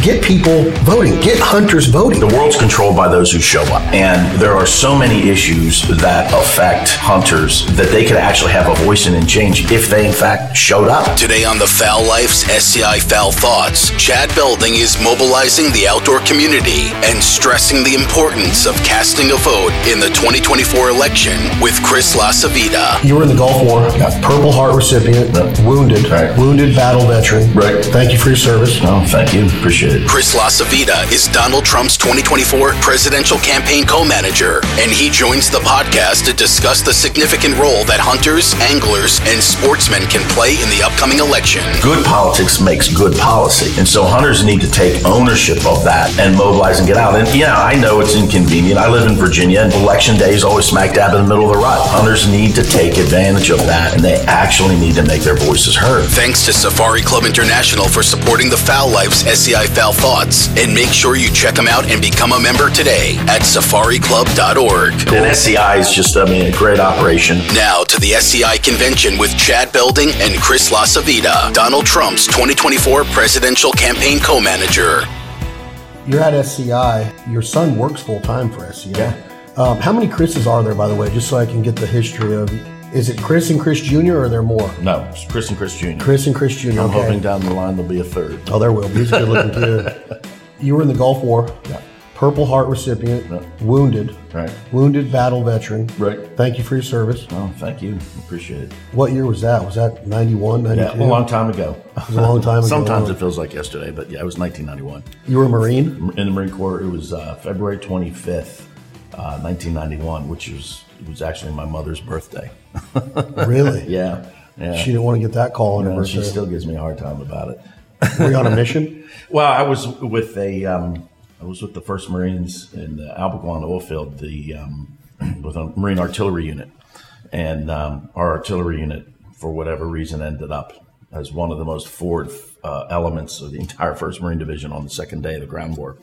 Get people voting. Get hunters voting. The world's controlled by those who show up. And there are so many issues that affect hunters that they could actually have a voice in and change if they, in fact, showed up. Today on The Foul Life's SCI Foul Thoughts, Chad Belding is mobilizing the outdoor community and stressing the importance of casting a vote in the 2024 election with Chris LaCivita. You were in the Gulf War, got Purple Heart recipient, wounded, right. Wounded battle veteran. Right. Thank you for your service. No, thank you. Appreciate it. Chris LaCivita is Donald Trump's 2024 presidential campaign co-manager, and he joins the podcast to discuss the significant role that hunters, anglers, and sportsmen can play in the upcoming election. Good politics makes good policy, and so hunters need to take ownership of that and mobilize and get out. And yeah, I know it's inconvenient. I live in Virginia, and election day is always smack dab in the middle of the rut. Hunters need to take advantage of that, and they actually need to make their voices heard. Thanks to Safari Club International for supporting The Foul Life's SCI Foul Thoughts, and make sure you check them out and become a member today at safariclub.org. And SCI is just, a great operation. Now to the SCI convention with Chad Belding and Chris LaCivita, Donald Trump's 2024 presidential campaign co-manager. You're at SCI. Your son works full-time for SCI. Yeah. How many Chris's are there, by the way, just so I can get the history of... Is it Chris and Chris Jr. or are there more? No, it's Chris and Chris Jr. Chris and Chris Jr. I'm hoping down the line there'll be a third. Oh, there will be. He's a good looking kid. You were in the Gulf War. Yeah. Purple Heart recipient. Yeah. Wounded. Right. Wounded battle veteran. Right. Thank you for your service. Oh, thank you. Appreciate it. What year was that? Was that 91, 92? Yeah, a long time ago. It was a long time ago. Sometimes it feels like yesterday, but yeah, it was 1991. You were a Marine? In the Marine Corps. It was February 25th, 1991, which was... It was actually my mother's birthday. Really? Yeah. She didn't want to get that call on her birthday. She still gives me a hard time about it. Were you on a mission? Well, I was with the 1st Marines in the Albemarle oil field, with a Marine artillery unit, and our artillery unit, for whatever reason, ended up as one of the most forward elements of the entire 1st Marine Division on the second day of the ground war,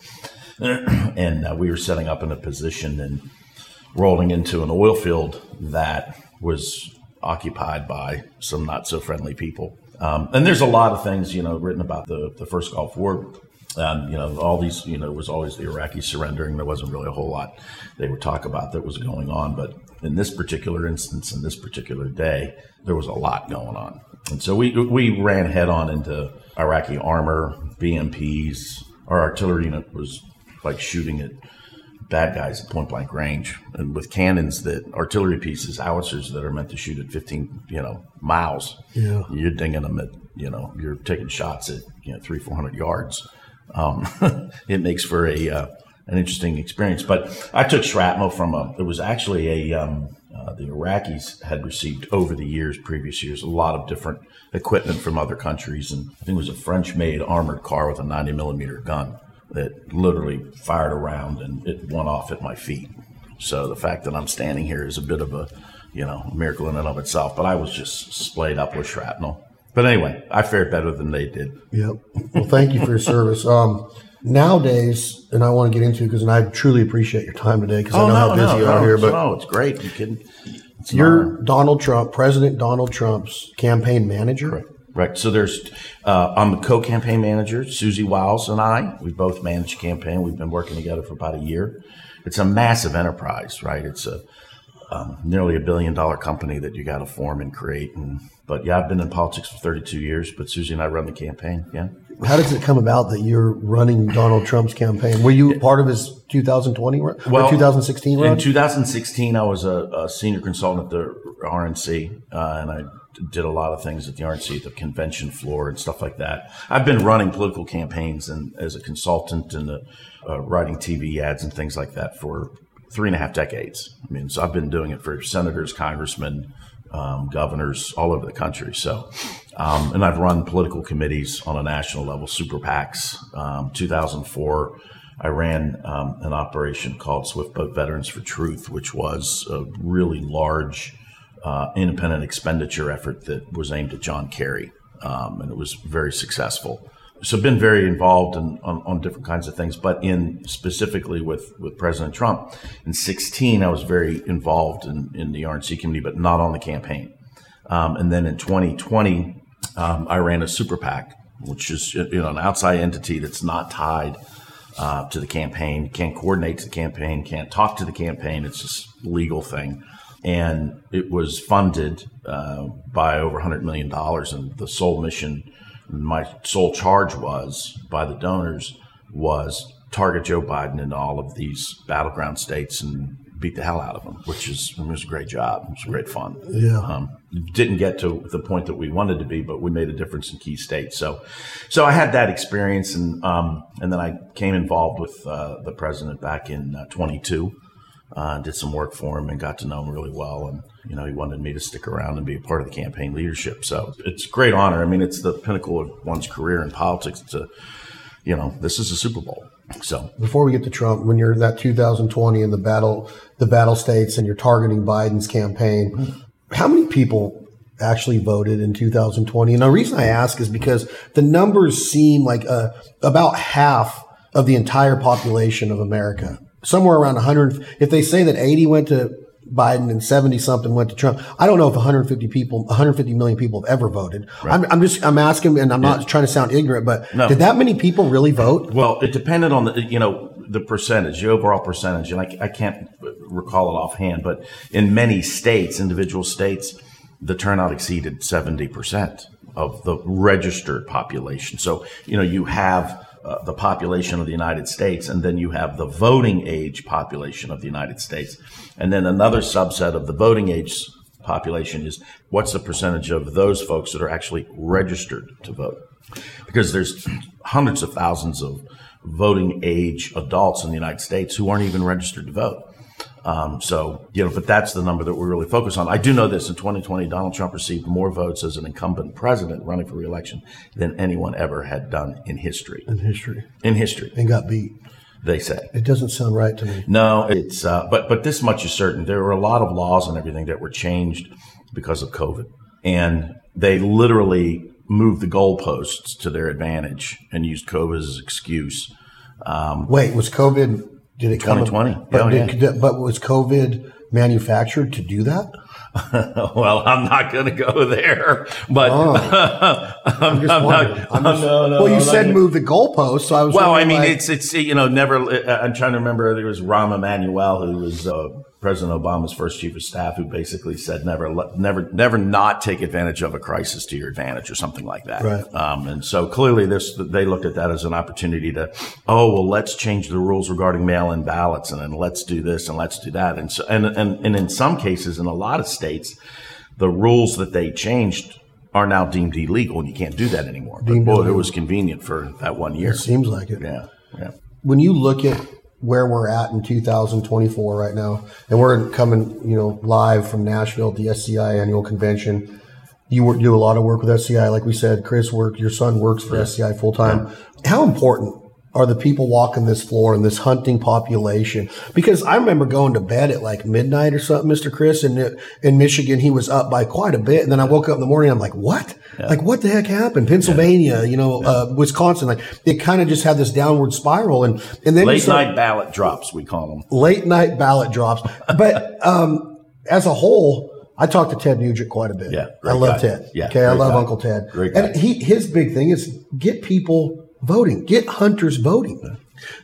and we were setting up in a position and rolling into an oil field that was occupied by some not-so-friendly people. And there's a lot of things, written about the first Gulf War. All these, it was always the Iraqis surrendering. There wasn't really a whole lot they would talk about that was going on. But in this particular instance, in this particular day, there was a lot going on. And so we ran head-on into Iraqi armor, BMPs. Our artillery unit was like shooting at bad guys at point-blank range, and with cannons that artillery pieces, howitzers that are meant to shoot at 15, miles. Yeah. You're dinging them at, you're taking shots at 300-400 yards. It makes for an interesting experience. But I took shrapnel from it was actually the Iraqis had received over the previous years, a lot of different equipment from other countries, and I think it was a French-made armored car with a 90-millimeter gun that literally fired around, and it went off at my feet. So the fact that I'm standing here is a bit of a, miracle in and of itself. But I was just splayed up with shrapnel. But anyway, I fared better than they did. Yep. Well, thank you for your service. Nowadays, and I want to get into because, and I truly appreciate your time today because I know how busy you are here. But no, it's great. You kidding? You're Donald Trump, President Donald Trump's campaign manager. Right. Right. So there's, I'm the co-campaign manager, Susie Wiles and I. We both manage the campaign. We've been working together for about a year. It's a massive enterprise, right? It's a nearly $1 billion company that you got to form and create. But yeah, I've been in politics for 32 years, but Susie and I run the campaign. Yeah. How does it come about that you're running Donald Trump's campaign? Were you part of his 2020 or 2016 run? In 2016, I was a senior consultant at the RNC, and I did a lot of things at the RNC, the convention floor and stuff like that. I've been running political campaigns and as a consultant and writing TV ads and things like that for 3.5 decades. So I've been doing it for senators, congressmen, governors all over the country. So, and I've run political committees on a national level, super PACs. 2004, I ran an operation called Swift Boat Veterans for Truth, which was a really large independent expenditure effort that was aimed at John Kerry, and it was very successful. So been very involved on different kinds of things, but specifically with President Trump. In 2016, I was very involved in the RNC committee, but not on the campaign. And then in 2020, I ran a super PAC which is, you know, an outside entity that's not tied to the campaign, can't coordinate to the campaign, can't talk to the campaign. It's just a legal thing. And it was funded by over $100 million. And the sole mission, my sole charge was, by the donors, was target Joe Biden in all of these battleground states and beat the hell out of them, which is, it was a great job. It was great fun. Yeah. Didn't get to the point that we wanted to be, but we made a difference in key states. So I had that experience, and then I came involved with the president back in 22. Did some work for him and got to know him really well. And, you know, he wanted me to stick around and be a part of the campaign leadership. So it's a great honor. I mean, it's the pinnacle of one's career in politics to, you know, this is a Super Bowl. So before we get to Trump, when you're in that 2020 and the battle states and you're targeting Biden's campaign, how many people actually voted in 2020? And the reason I ask is because the numbers seem like about half of the entire population of America. Somewhere around 100. If they say that 80 went to Biden and 70 something went to Trump, I don't know if 150 million people have ever voted. Right. I'm asking, and I'm not trying to sound ignorant, but did that many people really vote? Well, it depended on the percentage, the overall percentage, and I can't recall it offhand, but in many states, individual states, the turnout exceeded 70% of the registered population. So, you know, you have the population of the United States, and then you have the voting age population of the United States. And then another subset of the voting age population is what's the percentage of those folks that are actually registered to vote? Because there's hundreds of thousands of voting age adults in the United States who aren't even registered to vote. So, you know, but that's the number that we're really focused on. I do know this. In 2020, Donald Trump received more votes as an incumbent president running for re-election than anyone ever had done in history. And got beat. They say. It doesn't sound right to me. No, it's, but this much is certain. There were a lot of laws and everything that were changed because of COVID. And they literally moved the goalposts to their advantage and used COVID as an excuse. Wait, was COVID... Did it 2020? But was COVID manufactured to do that? Well, I'm not going to go there. But Well, you said move the goalposts, so I was. Well, I mean, it's you know, never. I'm trying to remember. There was Rahm Emanuel, who was President Obama's first chief of staff, who basically said never not take advantage of a crisis to your advantage or something like that. Right. And so clearly they looked at that as an opportunity to, let's change the rules regarding mail-in ballots and then let's do this and let's do that. And so, and in some cases, in a lot of states, the rules that they changed are now deemed illegal and you can't do that anymore. It was convenient for that 1 year. It seems like it. Yeah. When you look at where we're at in 2024 right now, and we're coming, you know, live from Nashville at the SCI annual convention. You do a lot of work with SCI, like we said. Chris your son works for SCI full time. Right. How important are the people walking this floor and this hunting population? Because I remember going to bed at like midnight or something, Mr. Chris, and in Michigan he was up by quite a bit. And then I woke up in the morning, I'm like, what? Yeah. Like, what the heck happened? Pennsylvania, Wisconsin, like it kind of just had this downward spiral. And then late night ballot drops, we call them. Late night ballot drops. But as a whole, I talked to Ted Nugent quite a bit. Yeah, I love Ted. Yeah, okay, I love Uncle Ted. Great guy. And his big thing is get people voting, get hunters voting.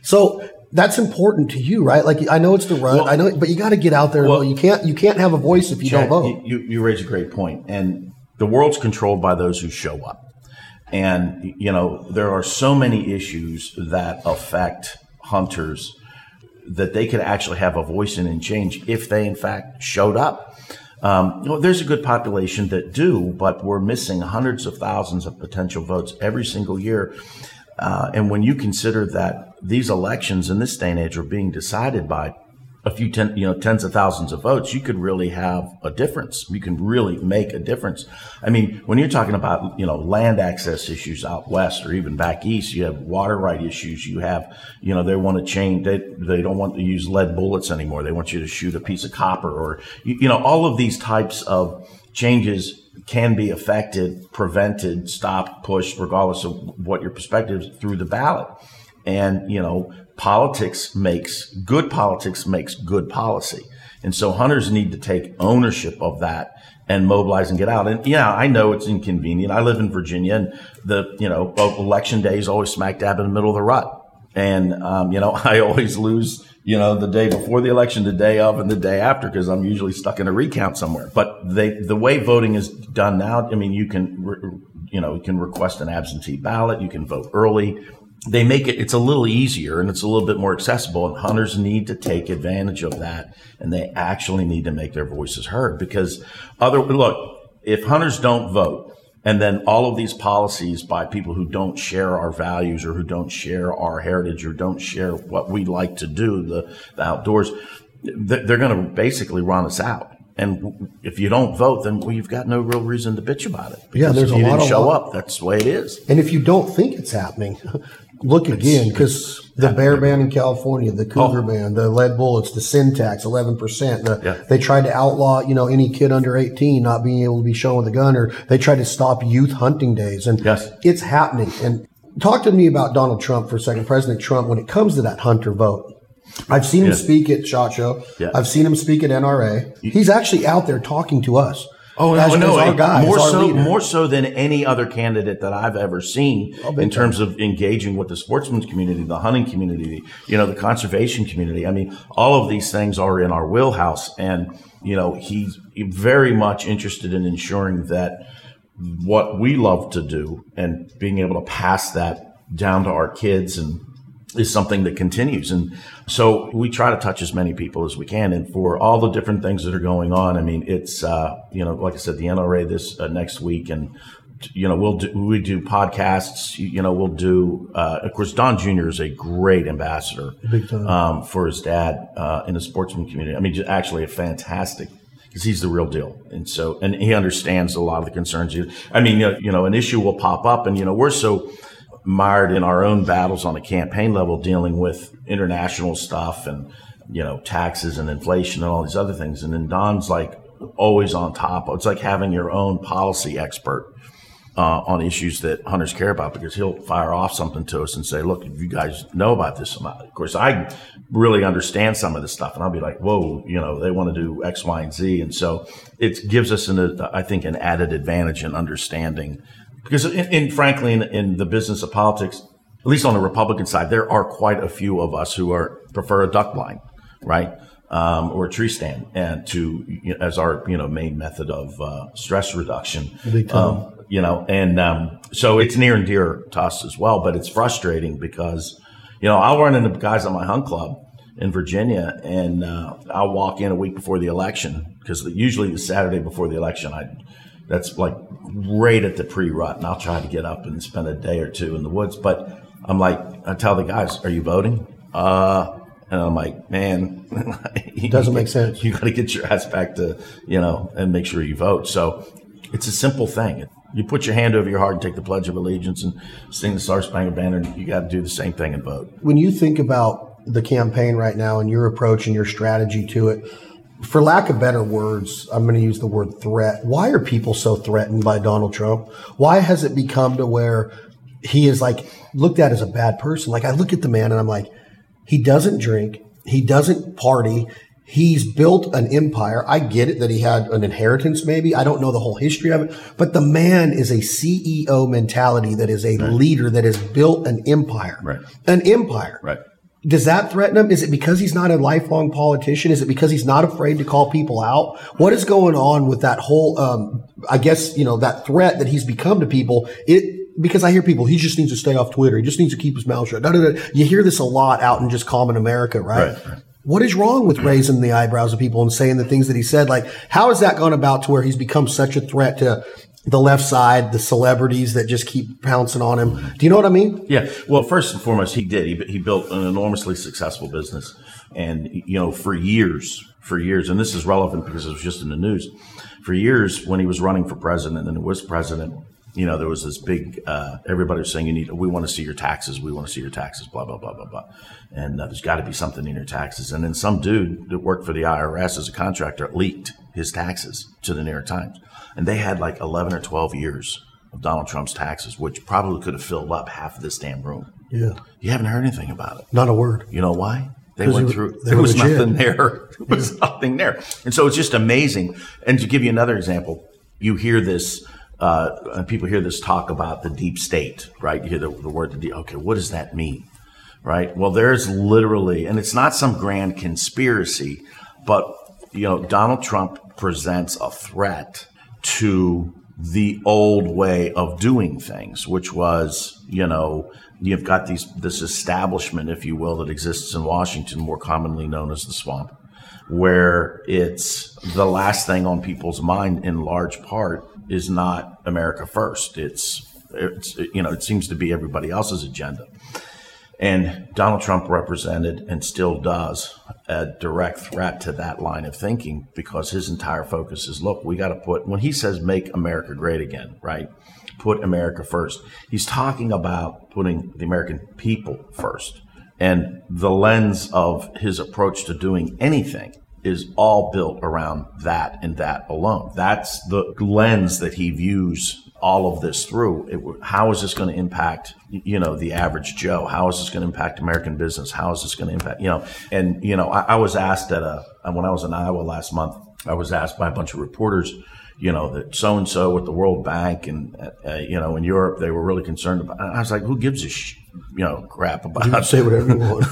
So that's important to you, right? Like, I know it's the run, but you got to get out there. Well, you can't have a voice if you don't vote. You raise a great point, and the world's controlled by those who show up. And you know, there are so many issues that affect hunters that they could actually have a voice in and change if they in fact showed up. There's a good population that do, but we're missing hundreds of thousands of potential votes every single year. And when you consider that these elections in this day and age are being decided by a few tens of thousands of votes, you could really have a difference. You can really make a difference. I mean, when you're talking about, you know, land access issues out west or even back east, you have water right issues. You have, you know, they want to change. They don't want to use lead bullets anymore. They want you to shoot a piece of copper or, you know, all of these types of changes can be affected, prevented, stopped, pushed, regardless of what your perspective is, through the ballot. And, you know, politics makes good policy. And so hunters need to take ownership of that and mobilize and get out. And yeah, I know it's inconvenient. I live in Virginia, and the, you know, election day is always smack dab in the middle of the rut. And, you know, I always lose, you know, the day before the election, the day of, and the day after, because I'm usually stuck in a recount somewhere. But the way voting is done now, I mean, you can, you can request an absentee ballot. You can vote early. They make it's a little easier and it's a little bit more accessible, and hunters need to take advantage of that. And they actually need to make their voices heard, because look, if hunters don't vote, and then all of these policies by people who don't share our values or who don't share our heritage or don't share what we like to do, the outdoors, they're going to basically run us out. And if you don't vote, then you've got no real reason to bitch about it. Because if you didn't show up, that's the way it is. And if you don't think it's happening, look again, because the bear ban in California, the cougar ban, the lead bullets, the sin tax, 11%. They tried to outlaw, any kid under 18 not being able to be shown with a gun, or they tried to stop youth hunting days. And it's happening. And talk to me about Donald Trump for a second, President Trump, when it comes to that hunter vote. I've seen him speak at SHOT Show. I've seen him speak at NRA. He's actually out there talking to us. Our guy, more so than any other candidate that I've ever seen in terms of engaging with the sportsman's community, the hunting community, the conservation community. I mean, all of these things are in our wheelhouse, and he's very much interested in ensuring that what we love to do and being able to pass that down to our kids and is something that continues. And so we try to touch as many people as we can. And for all the different things that are going on, I mean, it's, like I said, the NRA this next week. And, we do podcasts, we'll do, of course, Don Jr. is a great ambassador for his dad in the sportsman community. I mean, actually a fantastic, because he's the real deal. And so, and he understands a lot of the concerns. I mean, an issue will pop up and, we're so mired in our own battles on a campaign level, dealing with international stuff and, taxes and inflation and all these other things. And then Don's like always on top. It's like having your own policy expert on issues that hunters care about, because he'll fire off something to us and say, look, if you guys know about this amount. Of course, I really understand some of this stuff, and I'll be like, whoa, they want to do X, Y, and Z. And so it gives us, an added advantage in understanding. Because frankly, in the business of politics, at least on the Republican side, there are quite a few of us who prefer a duck blind, right? Or a tree stand, and as our, main method of stress reduction, so it's near and dear to us as well. But it's frustrating because, I'll run into guys at my hunt club in Virginia, and I'll walk in a week before the election, because usually the Saturday before the election, that's like right at the pre-rut, and I'll try to get up and spend a day or two in the woods. But I tell the guys, are you voting? And I'm like, man, it doesn't make sense. You got to get your ass back to, and make sure you vote. So it's a simple thing. You put your hand over your heart and take the Pledge of Allegiance and sing the Star-Spangled Banner. You got to do the same thing and vote. When you think about the campaign right now and your approach and your strategy to it, for lack of better words, I'm going to use the word threat. Why are people so threatened by Donald Trump? Why has it become to where he is like looked at as a bad person? Like, I look at the man and I'm like, he doesn't drink. He doesn't party. He's built an empire. I get it that he had an inheritance, maybe. I don't know the whole history of it, but the man is a CEO mentality that is a leader that has built an empire. Right. An empire. Right. Does that threaten him? Is it because he's not a lifelong politician? Is it because he's not afraid to call people out? What is going on with that whole, that threat that he's become to people? Because I hear people, he just needs to stay off Twitter. He just needs to keep his mouth shut. Da-da-da. You hear this a lot out in just common America, right? What is wrong with raising the eyebrows of people and saying the things that he said? Like, how has that gone about to where he's become such a threat to the left side, the celebrities that just keep pouncing on him? Do you know what I mean? Yeah. Well, first and foremost, he did. He built an enormously successful business. And, for years, and this is relevant because it was just in the news, for years when he was running for president and was president, there was this big, everybody was saying, we want to see your taxes. We want to see your taxes, blah, blah, blah, blah, blah. And there's got to be something in your taxes. And then some dude that worked for the IRS as a contractor leaked his taxes to the New York Times. And they had like 11 or 12 years of Donald Trump's taxes, which probably could have filled up half of this damn room. Yeah. You haven't heard anything about it. Not a word. You know why? They went through, there was nothing there. There was nothing there. And so it's just amazing. And to give you another example, you hear this, people hear this talk about the deep state, right? You hear the word, okay, what does that mean? Right? Well, there's literally, and it's not some grand conspiracy, but, you know, Donald Trump presents a threat to the old way of doing things, which was, you know, you've got this establishment, if you will, that exists in Washington, more commonly known as the swamp, where it's the last thing on people's mind in large part is not America first. It's you know, it seems to be everybody else's agenda. And Donald Trump represented and still does a direct threat to that line of thinking, because his entire focus is, look, we got to put, when he says make America great again, right? Put America first. He's talking about putting the American people first. And the lens of his approach to doing anything is all built around that and that alone. That's the lens that he views all of this through. How is this going to impact, you know, the average Joe? How is this going to impact American business? How is this going to impact, you know? And, you know, I was asked when I was in Iowa last month, I was asked by a bunch of reporters, you know, that so-and-so with the World Bank and, you know, in Europe, they were really concerned about, and I was like, who gives a crap about, you can say whatever you want.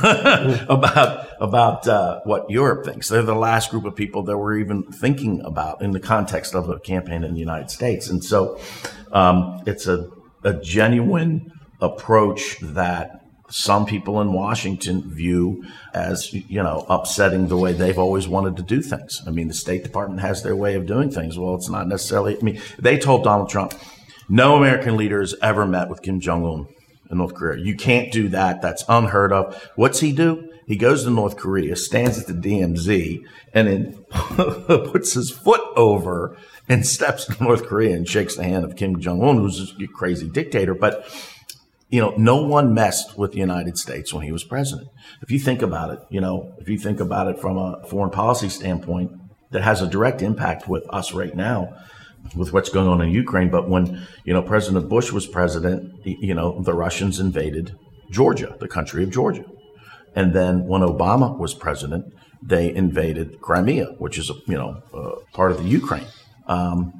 about what Europe thinks. They're the last group of people that we're even thinking about in the context of a campaign in the United States. And so, it's a genuine approach that some people in Washington view as, you know, upsetting the way they've always wanted to do things. I mean, the State Department has their way of doing things. Well, it's not necessarily, I mean, they told Donald Trump, no American leader has ever met with Kim Jong-un in North Korea. You can't do that. That's unheard of. What's he do? He goes to North Korea, stands at the DMZ, and then puts his foot over and steps to North Korea and shakes the hand of Kim Jong-un, who's a crazy dictator. But, you know, no one messed with the United States when he was president. If you think about it, you know, if you think about it from a foreign policy standpoint, that has a direct impact with us right now with what's going on in Ukraine. But when, you know, President Bush was president, you know, the Russians invaded Georgia, the country of Georgia. And then when Obama was president, they invaded Crimea, which is, you know, part of the Ukraine.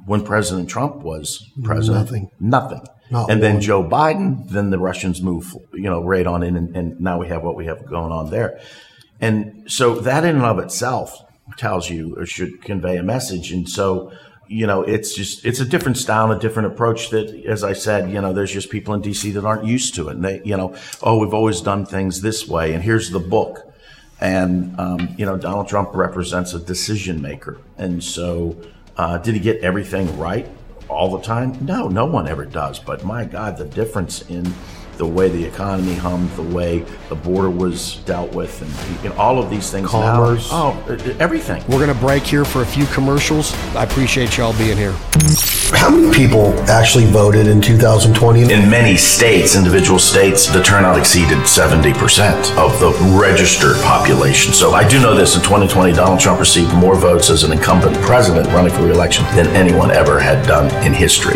When President Trump was president, nothing. And then Joe Biden, then the Russians move, you know, right on in, and now we have what we have going on there. And so that in and of itself tells you or should convey a message. And so, you know, it's a different style, a different approach that, as I said, you know, there's just people in D.C. that aren't used to it. And they, you know, we've always done things this way. And here's the book. And, you know, Donald Trump represents a decision maker. And so did he get everything right all the time? No, no one ever does. But my God, the difference in the way the economy hummed, the way the border was dealt with, and you know, all of these things. Commerce. Now, everything. We're going to break here for a few commercials. I appreciate y'all being here. How many people actually voted in 2020? In many states, individual states, the turnout exceeded 70% of the registered population. So I do know this, in 2020, Donald Trump received more votes as an incumbent president running for re-election than anyone ever had done in history.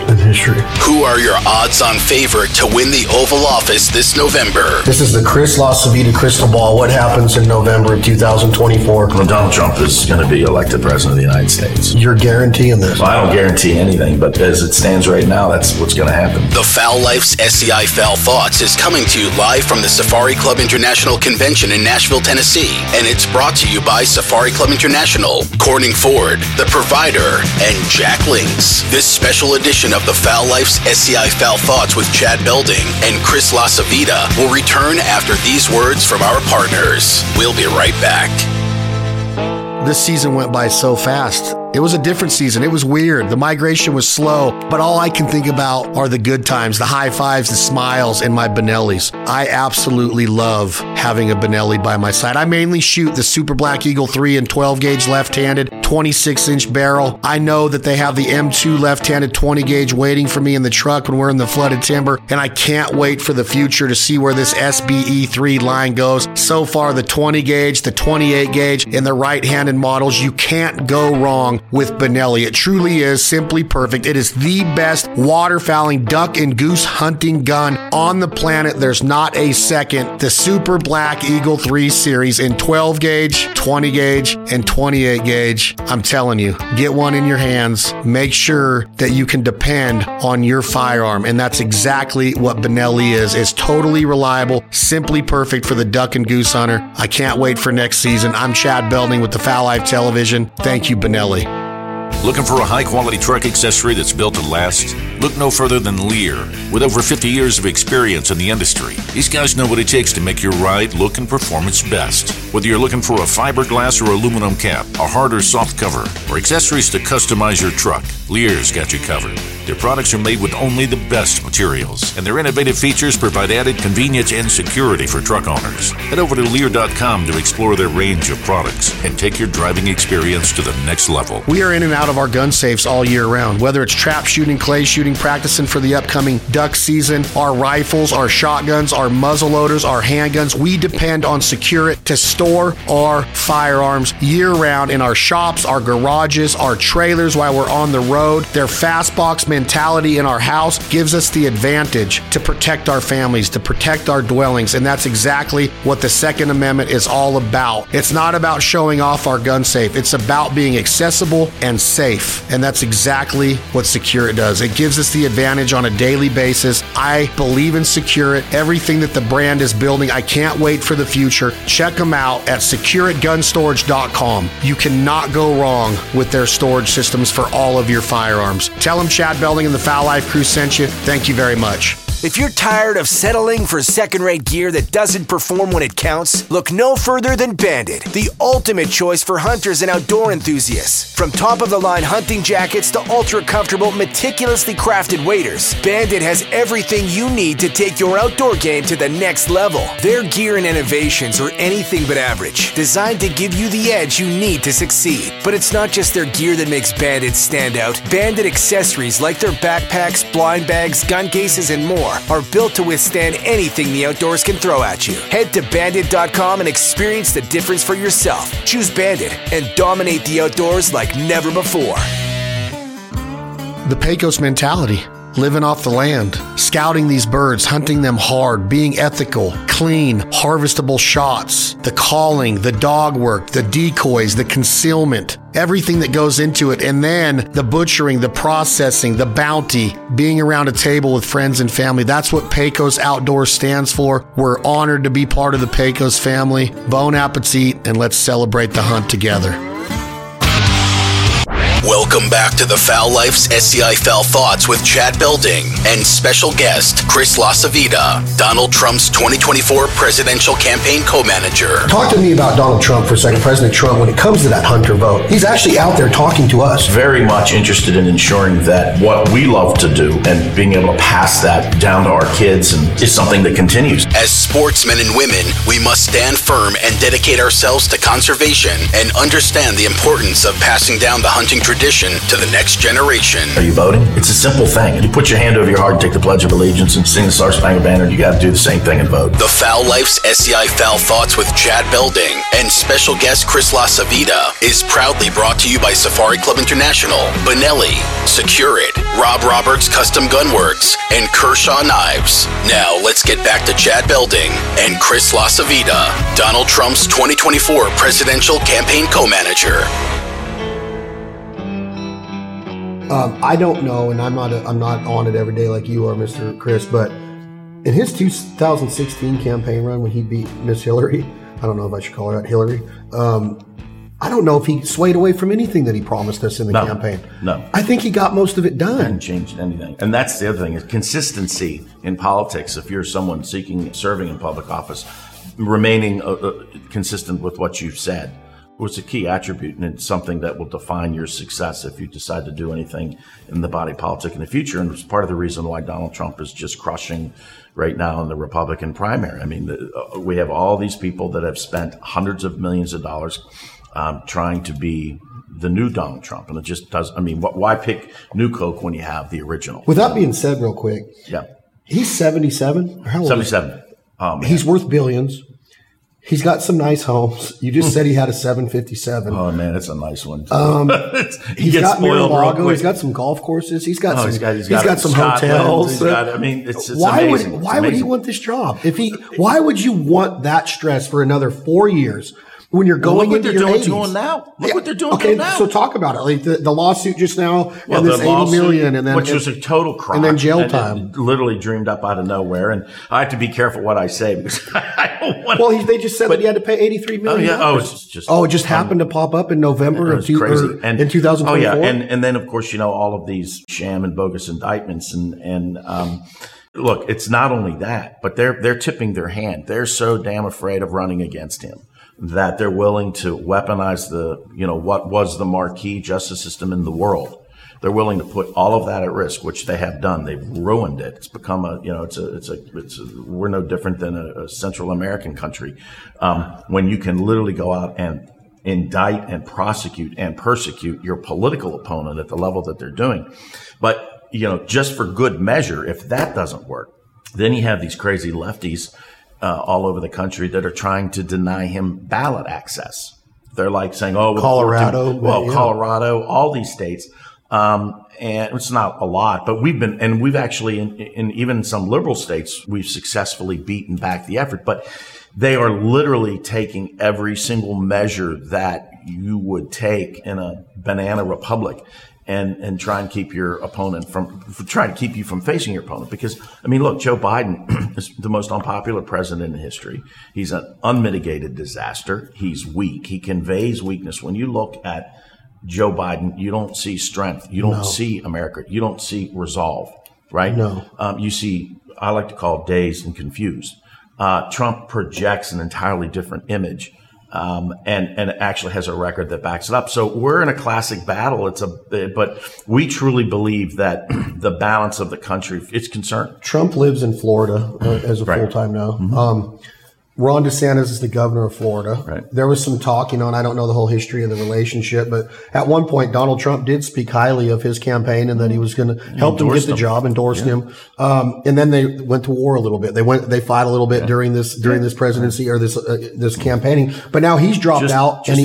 Who are your odds-on favorite to win the Oval Office this November? This is the Chris LaCivita crystal ball. What happens in November of 2024? Well, Donald Trump is going to be elected president of the United States. You're guaranteeing this? Well, I don't guarantee anything, but as it stands right now, that's what's going to happen. The Foul Life's SCI Foul Thoughts is coming to you live from the Safari Club International Convention in Nashville, Tennessee, and it's brought to you by Safari Club International, Corning Ford, The Provider, and Jack Links. This special edition of the Foul Life's SCI Foul Thoughts with Chad Belding and Chris LaCivita will return after these words from our partners. We'll be right back. This season went by so fast. It was a different season. It was weird. The migration was slow, but all I can think about are the good times, the high fives, the smiles, and my Benellis. I absolutely love having a Benelli by my side. I mainly shoot the Super Black Eagle 3 and 12 gauge left-handed, 26-inch barrel. I know that they have the M2 left-handed 20 gauge waiting for me in the truck when we're in the flooded timber, and I can't wait for the future to see where this SBE3 line goes. So far, the 20 gauge, the 28 gauge, and the right-handed models, you can't go wrong with Benelli. It truly is simply perfect. It is the best waterfowling, duck and goose hunting gun on the planet. There's not a second. The Super Black Eagle 3 Series in 12 gauge, 20 gauge, and 28 gauge. I'm telling you, get one in your hands. Make sure that you can depend on your firearm. And that's exactly what Benelli is. It's totally reliable, simply perfect for the duck and goose hunter. I can't wait for next season. I'm Chad Belding with The Foul Life Television. Thank you, Benelli. Looking for a high-quality truck accessory that's built to last? Look no further than Lear. With over 50 years of experience in the industry, these guys know what it takes to make your ride look and perform its best. Whether you're looking for a fiberglass or aluminum cap, a hard or soft cover, or accessories to customize your truck, Lear's got you covered. Their products are made with only the best materials, and their innovative features provide added convenience and security for truck owners. Head over to Lear.com to explore their range of products and take your driving experience to the next level. We are in and out of our gun safes all year round. Whether it's trap shooting, clay shooting, practicing for the upcoming duck season, our rifles, our shotguns, our muzzle loaders, our handguns, we depend on Secure It to store our firearms year round in our shops, our garages, our trailers while we're on the road. Their fast box mentality in our house gives us the advantage to protect our families, to protect our dwellings, and that's exactly what the Second Amendment is all about. It's not about showing off our gun safe. It's about being accessible and safe, and that's exactly what Secure It does. It gives us the advantage on a daily basis. I believe in Secure It, everything that the brand is building. I can't wait for the future. Check them out at secureitgunstorage.com. You cannot go wrong with their storage systems for all of your firearms. Tell them Chad Belding and the Foul Life crew sent you. Thank you very much. If you're tired of settling for second-rate gear that doesn't perform when it counts, look no further than Bandit, the ultimate choice for hunters and outdoor enthusiasts. From top-of-the-line hunting jackets to ultra-comfortable, meticulously crafted waders, Bandit has everything you need to take your outdoor game to the next level. Their gear and innovations are anything but average, designed to give you the edge you need to succeed. But it's not just their gear that makes Bandit stand out. Bandit accessories like their backpacks, blind bags, gun cases, and more are built to withstand anything the outdoors can throw at you. Head to Bandit.com and experience the difference for yourself. Choose Bandit and dominate the outdoors like never before. The Pecos mentality. Living off the land, scouting these birds, hunting them hard, being ethical, clean, harvestable shots, the calling, the dog work, the decoys, the concealment, everything that goes into it, and then the butchering, the processing, the bounty, being around a table with friends and family. That's what Pecos Outdoors stands for. We're honored to be part of the Pecos family. Bon appetit, and let's celebrate the hunt together. Welcome back to The Foul Life's SCI Foul Thoughts with Chad Belding and special guest Chris LaCivita, Donald Trump's 2024 presidential campaign co-manager. Talk to me about Donald Trump for a second, President Trump, when it comes to that hunter vote. He's actually out there talking to us. Very much interested in ensuring that what we love to do and being able to pass that down to our kids and is something that continues. As sportsmen and women, we must stand firm and dedicate ourselves to conservation and understand the importance of passing down the hunting tradition to the next generation. Are you voting? It's a simple thing. You put your hand over your heart, take the Pledge of Allegiance, and sing the Star Spangled Banner. You got to do the same thing and vote. The Foul Life's SCI Foul Thoughts with Chad Belding and special guest Chris LaCivita is proudly brought to you by Safari Club International, Benelli, Secure It, Rob Roberts Custom Gunworks, and Kershaw Knives. Now let's get back to Chad Belding and Chris LaCivita, Donald Trump's 2024 presidential campaign co-manager. I don't know, and I'm not on it every day like you are, Mr. Chris, but in his 2016 campaign run when he beat Miss Hillary, I don't know if I should call her that, Hillary, I don't know if he swayed away from anything that he promised us in the campaign. No. I think he got most of it done. He hadn't changed anything. And that's the other thing, is consistency in politics. If you're someone serving in public office, remaining consistent with what you've said. It's a key attribute, and it's something that will define your success if you decide to do anything in the body politic in the future. And it's part of the reason why Donald Trump is just crushing right now in the Republican primary. I mean, we have all these people that have spent hundreds of millions of dollars trying to be the new Donald Trump. And it just does. I mean, why pick new Coke when you have the original? With that being said, real quick. Yeah. He's 77. How old 77. He's worth billions. He's got some nice homes. You just said he had a 757. Oh man, that's a nice one. He's got Mar-a-Lago. He's got some golf courses. He's got some hotels. Why would he want this job? Why would you want that stress for another 4 years when you're going into your 80s? Look what they're doing now. So talk about it. Like the lawsuit just now, and this $80 million, and then which was a total crime, and then jail time. Literally dreamed up out of nowhere. And I have to be careful what I say because I don't want. Well, they just said that he had to pay $83 million. Oh yeah. It just happened to pop up in November of 2024. Oh yeah, and then of course all of these sham and bogus indictments and. Look, it's not only that, but they're tipping their hand. They're so damn afraid of running against him that they're willing to weaponize the, what was the marquee justice system in the world. They're willing to put all of that at risk, which they have done. They've ruined it. It's become we're no different than a Central American country. When you can literally go out and indict and prosecute and persecute your political opponent at the level that they're doing. But, just for good measure, if that doesn't work, then you have these crazy lefties all over the country that are trying to deny him ballot access. They're like saying, Colorado, all these states. And it's not a lot, but we've actually in even some liberal states, we've successfully beaten back the effort, but they are literally taking every single measure that you would take in a banana republic and try and keep your opponent from facing your opponent. Because, look, Joe Biden is the most unpopular president in history. He's an unmitigated disaster. He's weak. He conveys weakness. When you look at Joe Biden, you don't see strength. You don't see America. You don't see resolve, right? No. You see, I like to call dazed and confused. Trump projects an entirely different image, and actually has a record that backs it up. So we're in a classic battle. But we truly believe that the balance of the country, it's concerned. Trump lives in Florida as a full-time now. Mm-hmm. Ron DeSantis is the governor of Florida. Right. There was some talk, and I don't know the whole history of the relationship, but at one point, Donald Trump did speak highly of his campaign and that he was going to help him get the job, endorsed him. And then they went to war a little bit. They fought a little bit during this presidency or this campaigning, but now he's dropped out. Just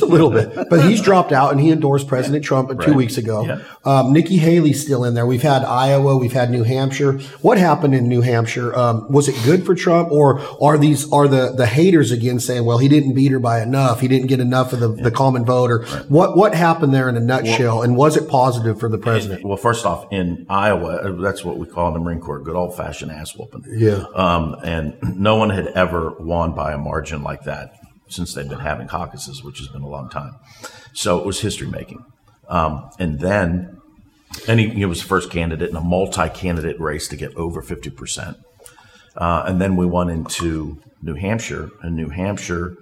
a little bit, but he's dropped out and he endorsed President Trump 2 weeks ago. Yeah. Nikki Haley's still in there. We've had Iowa. We've had New Hampshire. What happened in New Hampshire? Was it good for Trump, or are the haters again saying, well, he didn't beat her by enough. He didn't get enough of the common voter. Right. What happened there in a nutshell, and was it positive for the president? Well, first off, in Iowa, that's what we call in the Marine Corps, good old fashioned ass whooping. Yeah. And no one had ever won by a margin like that since they've been having caucuses, which has been a long time. So it was history making. And he was the first candidate in a multi-candidate race to get over 50%. And then we went into New Hampshire. And New Hampshire,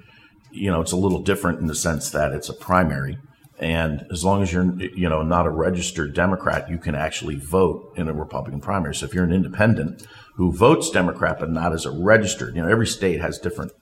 it's a little different in the sense that it's a primary. And as long as you're, not a registered Democrat, you can actually vote in a Republican primary. So if you're an independent who votes Democrat but not as a registered, every state has different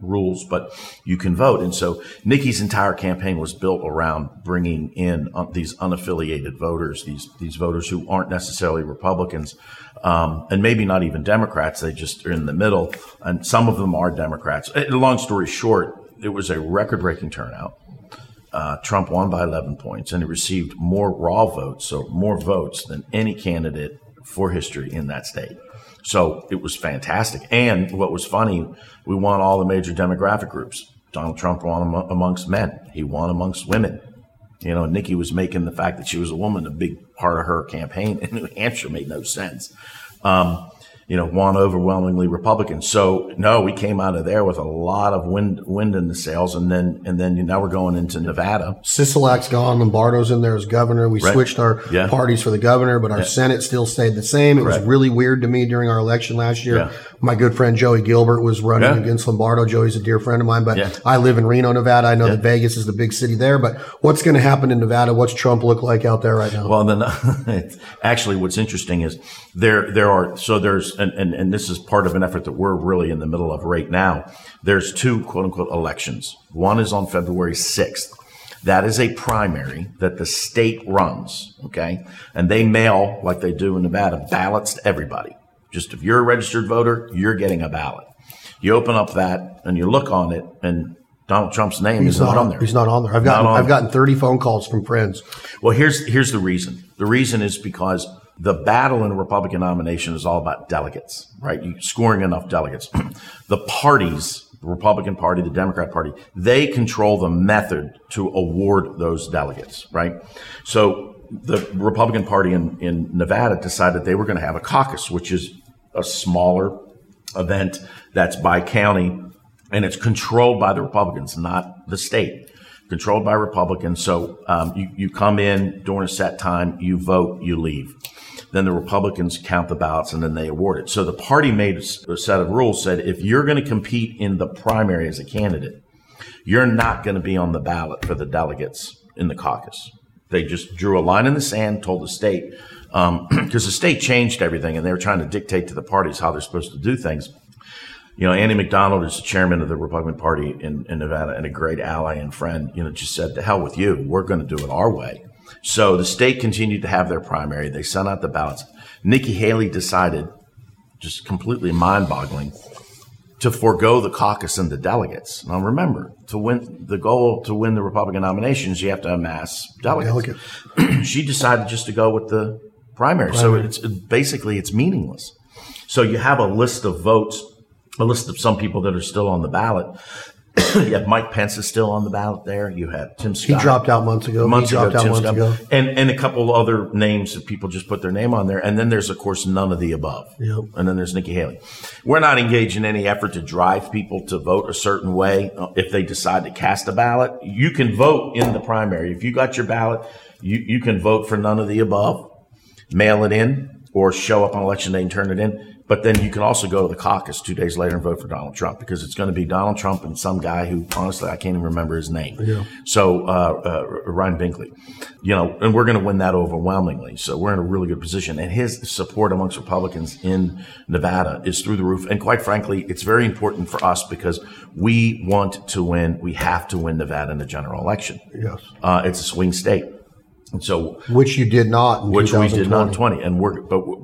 rules, but you can vote. And so Nikki's entire campaign was built around bringing in these unaffiliated voters, these voters who aren't necessarily Republicans, and maybe not even Democrats. They just are in the middle, and some of them are Democrats. Long story short, it was a record-breaking turnout. Trump won by 11 points, and he received more raw votes, so more votes than any candidate for history in that state. So it was fantastic. And what was funny, we won all the major demographic groups. Donald Trump won amongst men. He won amongst women. Nikki was making the fact that she was a woman a big part of her campaign in New Hampshire made no sense. Won overwhelmingly Republican. So no, we came out of there with a lot of wind in the sails, and then now we're going into Nevada. Sisolak's gone, Lombardo's in there as governor. We switched our parties for the governor, but our Senate still stayed the same. It was really weird to me during our election last year. Yeah. My good friend Joey Gilbert was running against Lombardo. Joey's a dear friend of mine, but I live in Reno, Nevada. I know that Vegas is the big city there, but what's going to happen in Nevada? What's Trump look like out there right now? Well, then actually, what's interesting is there's. And this is part of an effort that we're really in the middle of right now. There's two quote-unquote elections. One is on February 6th. That is a primary that the state runs, okay? And they mail, like they do in Nevada, ballots to everybody. Just if you're a registered voter, you're getting a ballot. You open up that and you look on it, and Donald Trump's name is not on there. He's not on there. I've gotten 30 phone calls from friends. Well, here's the reason. The reason is because the battle in a Republican nomination is all about delegates, right? You scoring enough delegates. The parties, the Republican Party, the Democrat Party, they control the method to award those delegates, right? So the Republican Party in Nevada decided they were going to have a caucus, which is a smaller event that's by county, and it's controlled by the Republicans, not the state. Controlled by Republicans. So you come in during a set time, you vote, you leave. Then the Republicans count the ballots, and then they award it. So the party made a set of rules, said if you're going to compete in the primary as a candidate, you're not going to be on the ballot for the delegates in the caucus. They just drew a line in the sand, told the state, because the state changed everything, and they were trying to dictate to the parties how they're supposed to do things. You know, Andy McDonald is the chairman of the Republican Party in Nevada and a great ally and friend, you know, just said, to hell with you. We're going to do it our way. So the state continued to have their primary. They sent out the ballots. Nikki Haley decided, just completely mind-boggling, to forego the caucus and the delegates. Now, remember, the goal to win the Republican nominations, you have to amass delegates. She decided just to go with the primary. So it's basically meaningless. So you have a list of votes, a list of some people that are still on the ballot. You have Mike Pence is still on the ballot there. You have Tim Scott. He dropped out months ago. And a couple other names that people just put their name on there. And then there's, of course, none of the above. Yep. And then there's Nikki Haley. We're not engaged in any effort to drive people to vote a certain way. If they decide to cast a ballot, you can vote in the primary. If you got your ballot, you can vote for none of the above, mail it in, or show up on election day and turn it in. But then you can also go to the caucus 2 days later and vote for Donald Trump, because it's going to be Donald Trump and some guy who, honestly, I can't even remember his name. Yeah. So Ryan Binkley, you know, and we're going to win that overwhelmingly. So we're in a really good position. And his support amongst Republicans in Nevada is through the roof. And quite frankly, it's very important for us because we want to win. We have to win Nevada in the general election. Yes, it's a swing state. And so, which you did not, in which we did not in 20, and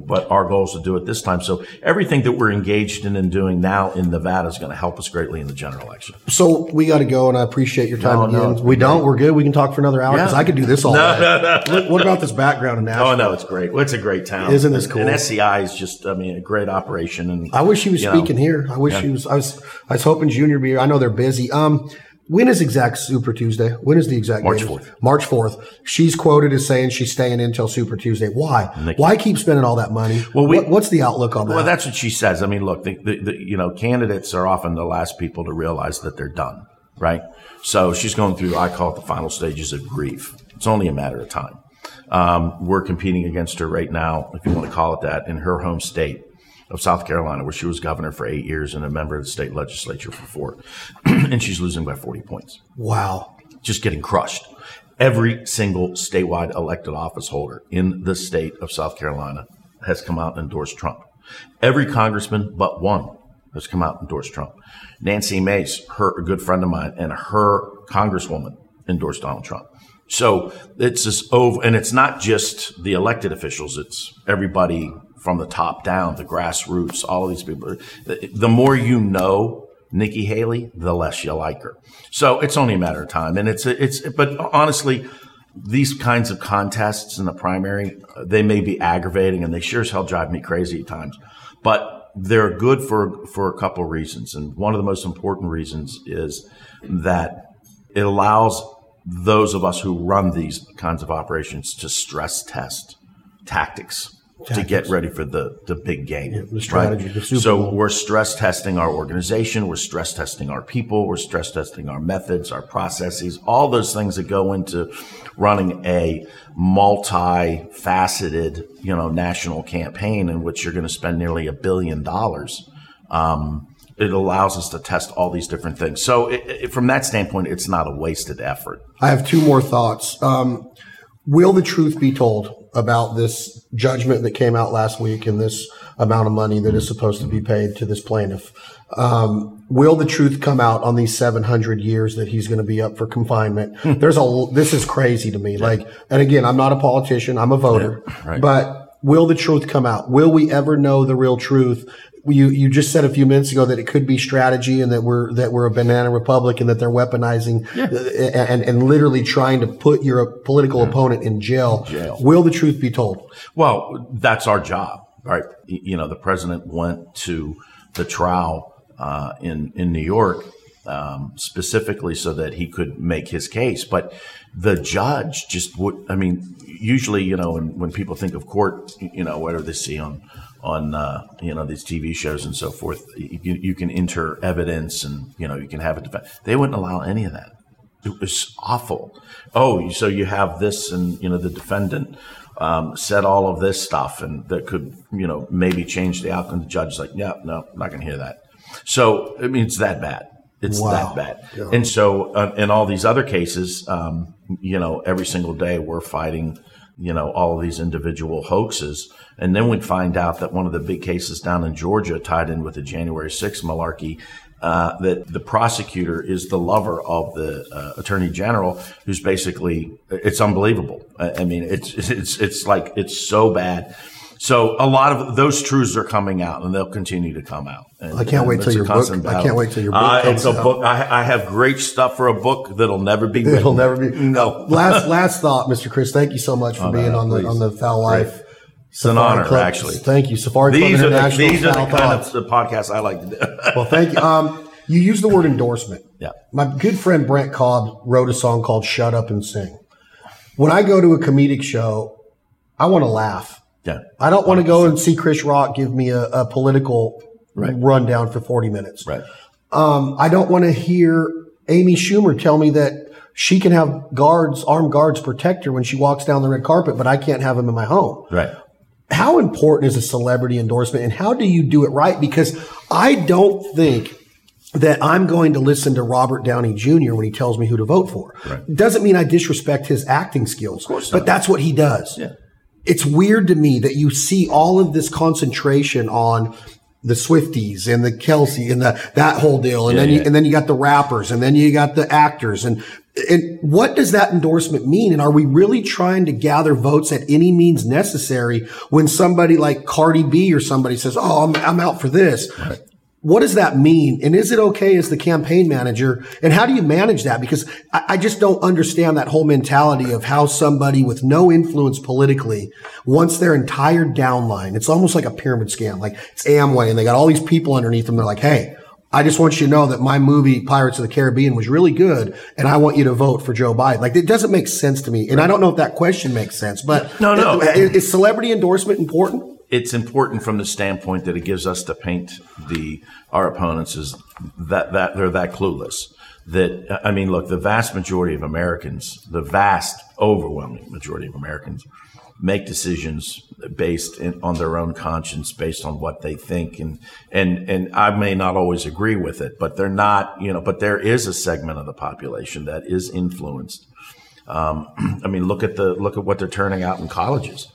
but our goal is to do it this time. So everything that we're engaged in and doing now in Nevada is going to help us greatly in the general election. So we got to go, and I appreciate your time. We're good. We can talk for another hour because I could do this all night. No. What about this background in Nashville? Oh no, it's great. Well, it's a great town. Isn't this cool? And SCI is just, a great operation. And I wish he was speaking here. I was hoping Junior would be here. I know they're busy. When is exact Super Tuesday? When is the exact March 4th? March 4th. She's quoted as saying she's staying in until Super Tuesday. Why? Why keep spending all that money? Well, what's the outlook on that? Well, that's what she says. I mean, look, the candidates are often the last people to realize that they're done, right? So she's going through, I call it the final stages of grief. It's only a matter of time. We're competing against her right now, if you want to call it that, in her home state of South Carolina, where she was governor for 8 years and a member of the state legislature for 4. And she's losing by 40 points. Wow. Just getting crushed. Every single statewide elected office holder in the state of South Carolina has come out and endorsed Trump. Every congressman but one has come out and endorsed Trump. Nancy Mace, a good friend of mine, and her congresswoman endorsed Donald Trump. So it's this and it's not just the elected officials, it's everybody from the top down, the grassroots, all of these people. The more you know Nikki Haley, the less you like her. So it's only a matter of time. And but honestly, these kinds of contests in the primary, they may be aggravating and they sure as hell drive me crazy at times, but they're good for a couple of reasons. And one of the most important reasons is that it allows those of us who run these kinds of operations to stress test tactics. To get ready for the big game. Yeah, the strategy, right? So we're stress testing our organization. We're stress testing our people. We're stress testing our methods, our processes, all those things that go into running a multifaceted, national campaign in which you're going to spend nearly $1 billion. It allows us to test all these different things. So from that standpoint, it's not a wasted effort. I have two more thoughts. Will the truth be told about this judgment that came out last week and this amount of money that is supposed to be paid to this plaintiff? Will the truth come out on these 700 years that he's going to be up for confinement? This is crazy to me. Yeah. And again, I'm not a politician. I'm a voter. Yeah, right. But will the truth come out? Will we ever know the real truth? you just said a few minutes ago that it could be strategy and that we're a banana republic and that they're weaponizing and literally trying to put your political opponent in jail. Will the truth be told? Well, that's our job, right? You know, the president went to the trial in New York specifically so that he could make his case. But the judge just would, I mean, usually, you know, when people think of court, you know, whatever they see on you know, these TV shows and so forth, you can enter evidence and, you know, you can have a defense. They wouldn't allow any of that. It was awful. Oh, so you have this and, you know, the defendant said all of this stuff and that could, you know, maybe change the outcome. The judge's like, no, I'm not going to hear that. So, I mean, it's that bad. It's that bad. Yeah. And so in all these other cases, you know, every single day we're fighting, you know, all of these individual hoaxes. And then we'd find out that one of the big cases down in Georgia tied in with the January 6th malarkey, that the prosecutor is the lover of the attorney general, who's basically, it's unbelievable. I mean, it's like, it's so bad. So a lot of those truths are coming out, and they'll continue to come out. And I can't wait till your book comes out. Book. I have great stuff for a book that'll never be written. It'll never be. No. Last thought, Mr. Chris. Thank you so much for being on the Foul Life. Great. It's an honor, Club. Actually. Thank you, Safari Club International. These are the kind of the podcasts I like to do. Well, thank you. You used the word endorsement. Yeah. My good friend Brent Cobb wrote a song called "Shut Up and Sing." When I go to a comedic show, I want to laugh. Yeah. I don't want to go and see Chris Rock give me a political rundown for 40 minutes. Right. I don't want to hear Amy Schumer tell me that she can have armed guards protect her when she walks down the red carpet, but I can't have them in my home. Right. How important is a celebrity endorsement, and how do you do it right? Because I don't think that I'm going to listen to Robert Downey Jr. when he tells me who to vote for. Right. Doesn't mean I disrespect his acting skills, of course not. But that's what he does. Yeah. It's weird to me that you see all of this concentration on the Swifties and the Kelsey and that whole deal. And then you got the rappers, and then you got the actors. And what does that endorsement mean? And are we really trying to gather votes at any means necessary when somebody like Cardi B or somebody says, oh, I'm out for this? Right. What does that mean? And is it okay as the campaign manager? And how do you manage that? Because I just don't understand that whole mentality of how somebody with no influence politically wants their entire downline. It's almost like a pyramid scam. Like it's Amway and they got all these people underneath them. They're like, hey, I just want you to know that my movie Pirates of the Caribbean was really good, and I want you to vote for Joe Biden. Like it doesn't make sense to me. And I don't know if that question makes sense, but no. Is celebrity endorsement important? It's important from the standpoint that it gives us to paint our opponents as that they're that clueless. That, I mean, look, the vast majority of Americans, the vast overwhelming majority of Americans make decisions based on their own conscience, based on what they think. And I may not always agree with it, but they're not, you know, but there is a segment of the population that is influenced. I mean, look at what they're turning out in colleges.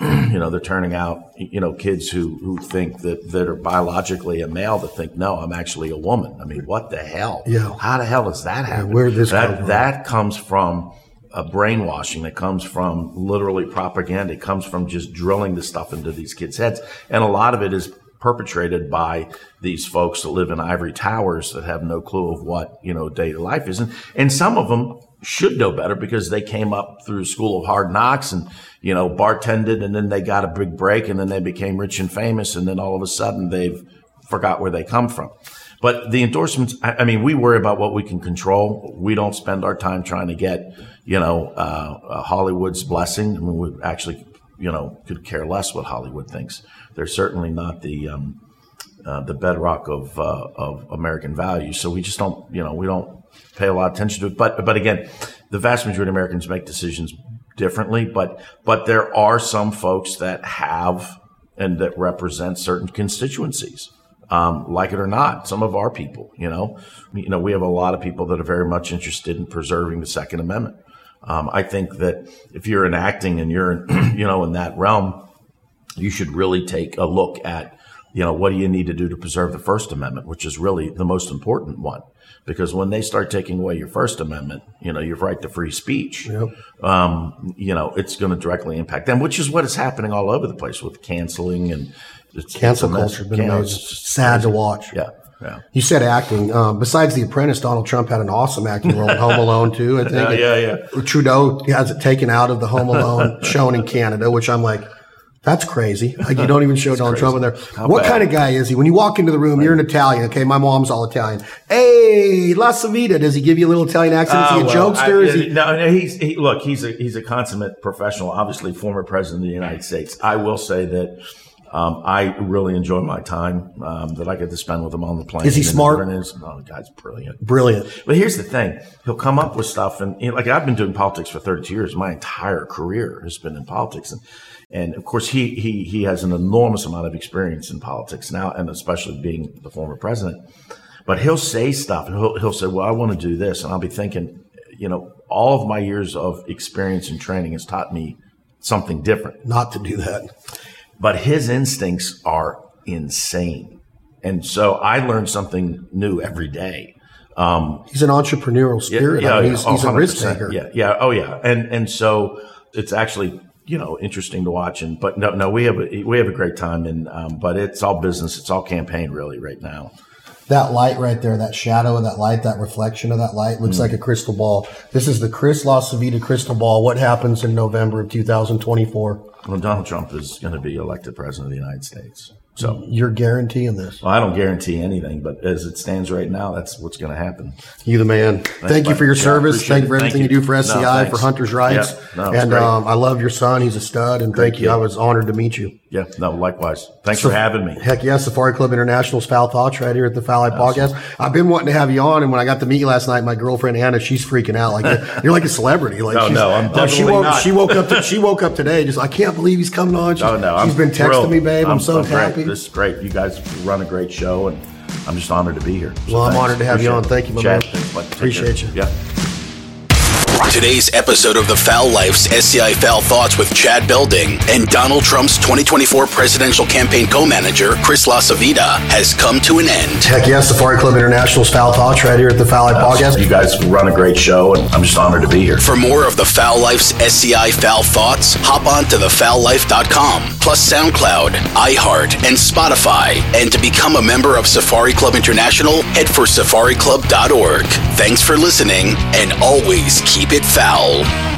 You know, they're turning out, you know, kids who think that are biologically a male that think, no, I'm actually a woman. I mean, what the hell? Yeah. How the hell does that happen? Yeah, where did this come from? That comes from a brainwashing. That comes from literally propaganda. It comes from just drilling the stuff into these kids' heads. And a lot of it is perpetrated by these folks that live in ivory towers that have no clue of what, you know, daily life is. And some of them should know better because they came up through school of hard knocks and, you know, bartended, and then they got a big break, and then they became rich and famous, and then all of a sudden they've forgot where they come from. But the endorsements, I mean, we worry about what we can control. We don't spend our time trying to get, you know, Hollywood's blessing. I mean, we actually, you know, could care less what Hollywood thinks. They're certainly not the bedrock of American values. So we just don't, you know, we don't pay a lot of attention to it. But again, the vast majority of Americans make decisions differently, but there are some folks that have and that represent certain constituencies, like it or not. Some of our people, you know, we have a lot of people that are very much interested in preserving the Second Amendment. I think that if you're in acting and you're, you know, in that realm, you should really take a look at, you know, what do you need to do to preserve the First Amendment, which is really the most important one. Because when they start taking away your First Amendment, you know, your right to free speech, yep. You know, it's going to directly impact them, which is what is happening all over the place with canceling and, Cancel culture has been amazing. It's sad to watch. Yeah. Yeah. You said acting. Besides The Apprentice, Donald Trump had an awesome acting role in Home Alone too. I think. Yeah. Trudeau has it taken out of the Home Alone shown in Canada, which I'm like, that's crazy. Like you don't even show Donald Trump in there. How bad kind of guy is he? When you walk into the room, you're an Italian. Okay, my mom's all Italian. Hey, LaCivita, does he give you a little Italian accent? Is he a jokester? No, he's a consummate professional. Obviously, former president of the United States. I will say that. I really enjoy my time that I get to spend with him on the plane. Is he smart? Oh, the guy's brilliant. But here's the thing. He'll come up with stuff. And like I've been doing politics for 32 years. My entire career has been in politics. And of course, he has an enormous amount of experience in politics now, and especially being the former president. But he'll say stuff. He'll say, well, I want to do this. And I'll be thinking, all of my years of experience and training has taught me something different. Not to do that. But his instincts are insane. And so I learn something new every day. He's an entrepreneurial spirit. He's a risk taker. And so it's actually, interesting to watch. And, but no, we have a great time. And, but it's all business. It's all campaign really right now. That light right there, that shadow of that light, that reflection of that light looks like a crystal ball. This is the Chris LaCivita crystal ball. What happens in November of 2024? Well, Donald Trump is going to be elected president of the United States. So you're guaranteeing this? Well, I don't guarantee anything, but as it stands right now, that's what's going to happen. You the man. Thank you for your service. Thank you for everything you do for SCI, for Hunter's Rights. Yep. And I love your son. He's a stud. And thank you. I was honored to meet you. Yeah. No, likewise. Thanks for having me. Heck yeah. Safari Club International's Foul Thoughts right here at the Foul Life Podcast. I've been wanting to have you on. And when I got to meet you last night, my girlfriend, Anna, she's freaking out. Like, you're like a celebrity. Like, I'm definitely not. She woke up today. Just, I can't believe he's coming on. She's been texting me, babe. I'm so happy. This is great. You guys run a great show, and I'm just honored to be here. So I'm honored to have you on. Thank you, my man. Appreciate you. Yeah. Today's episode of The Foul Life's SCI Foul Thoughts with Chad Belding and Donald Trump's 2024 presidential campaign co-manager, Chris LaCivita, has come to an end. Heck yeah, Safari Club International's Foul Thoughts right here at The Foul Life Podcast. You guys run a great show, and I'm just honored to be here. For more of The Foul Life's SCI Foul Thoughts, hop on to thefoullife.com, plus SoundCloud, iHeart, and Spotify. And to become a member of Safari Club International, head for safariclub.org. Thanks for listening, and always keep it foul.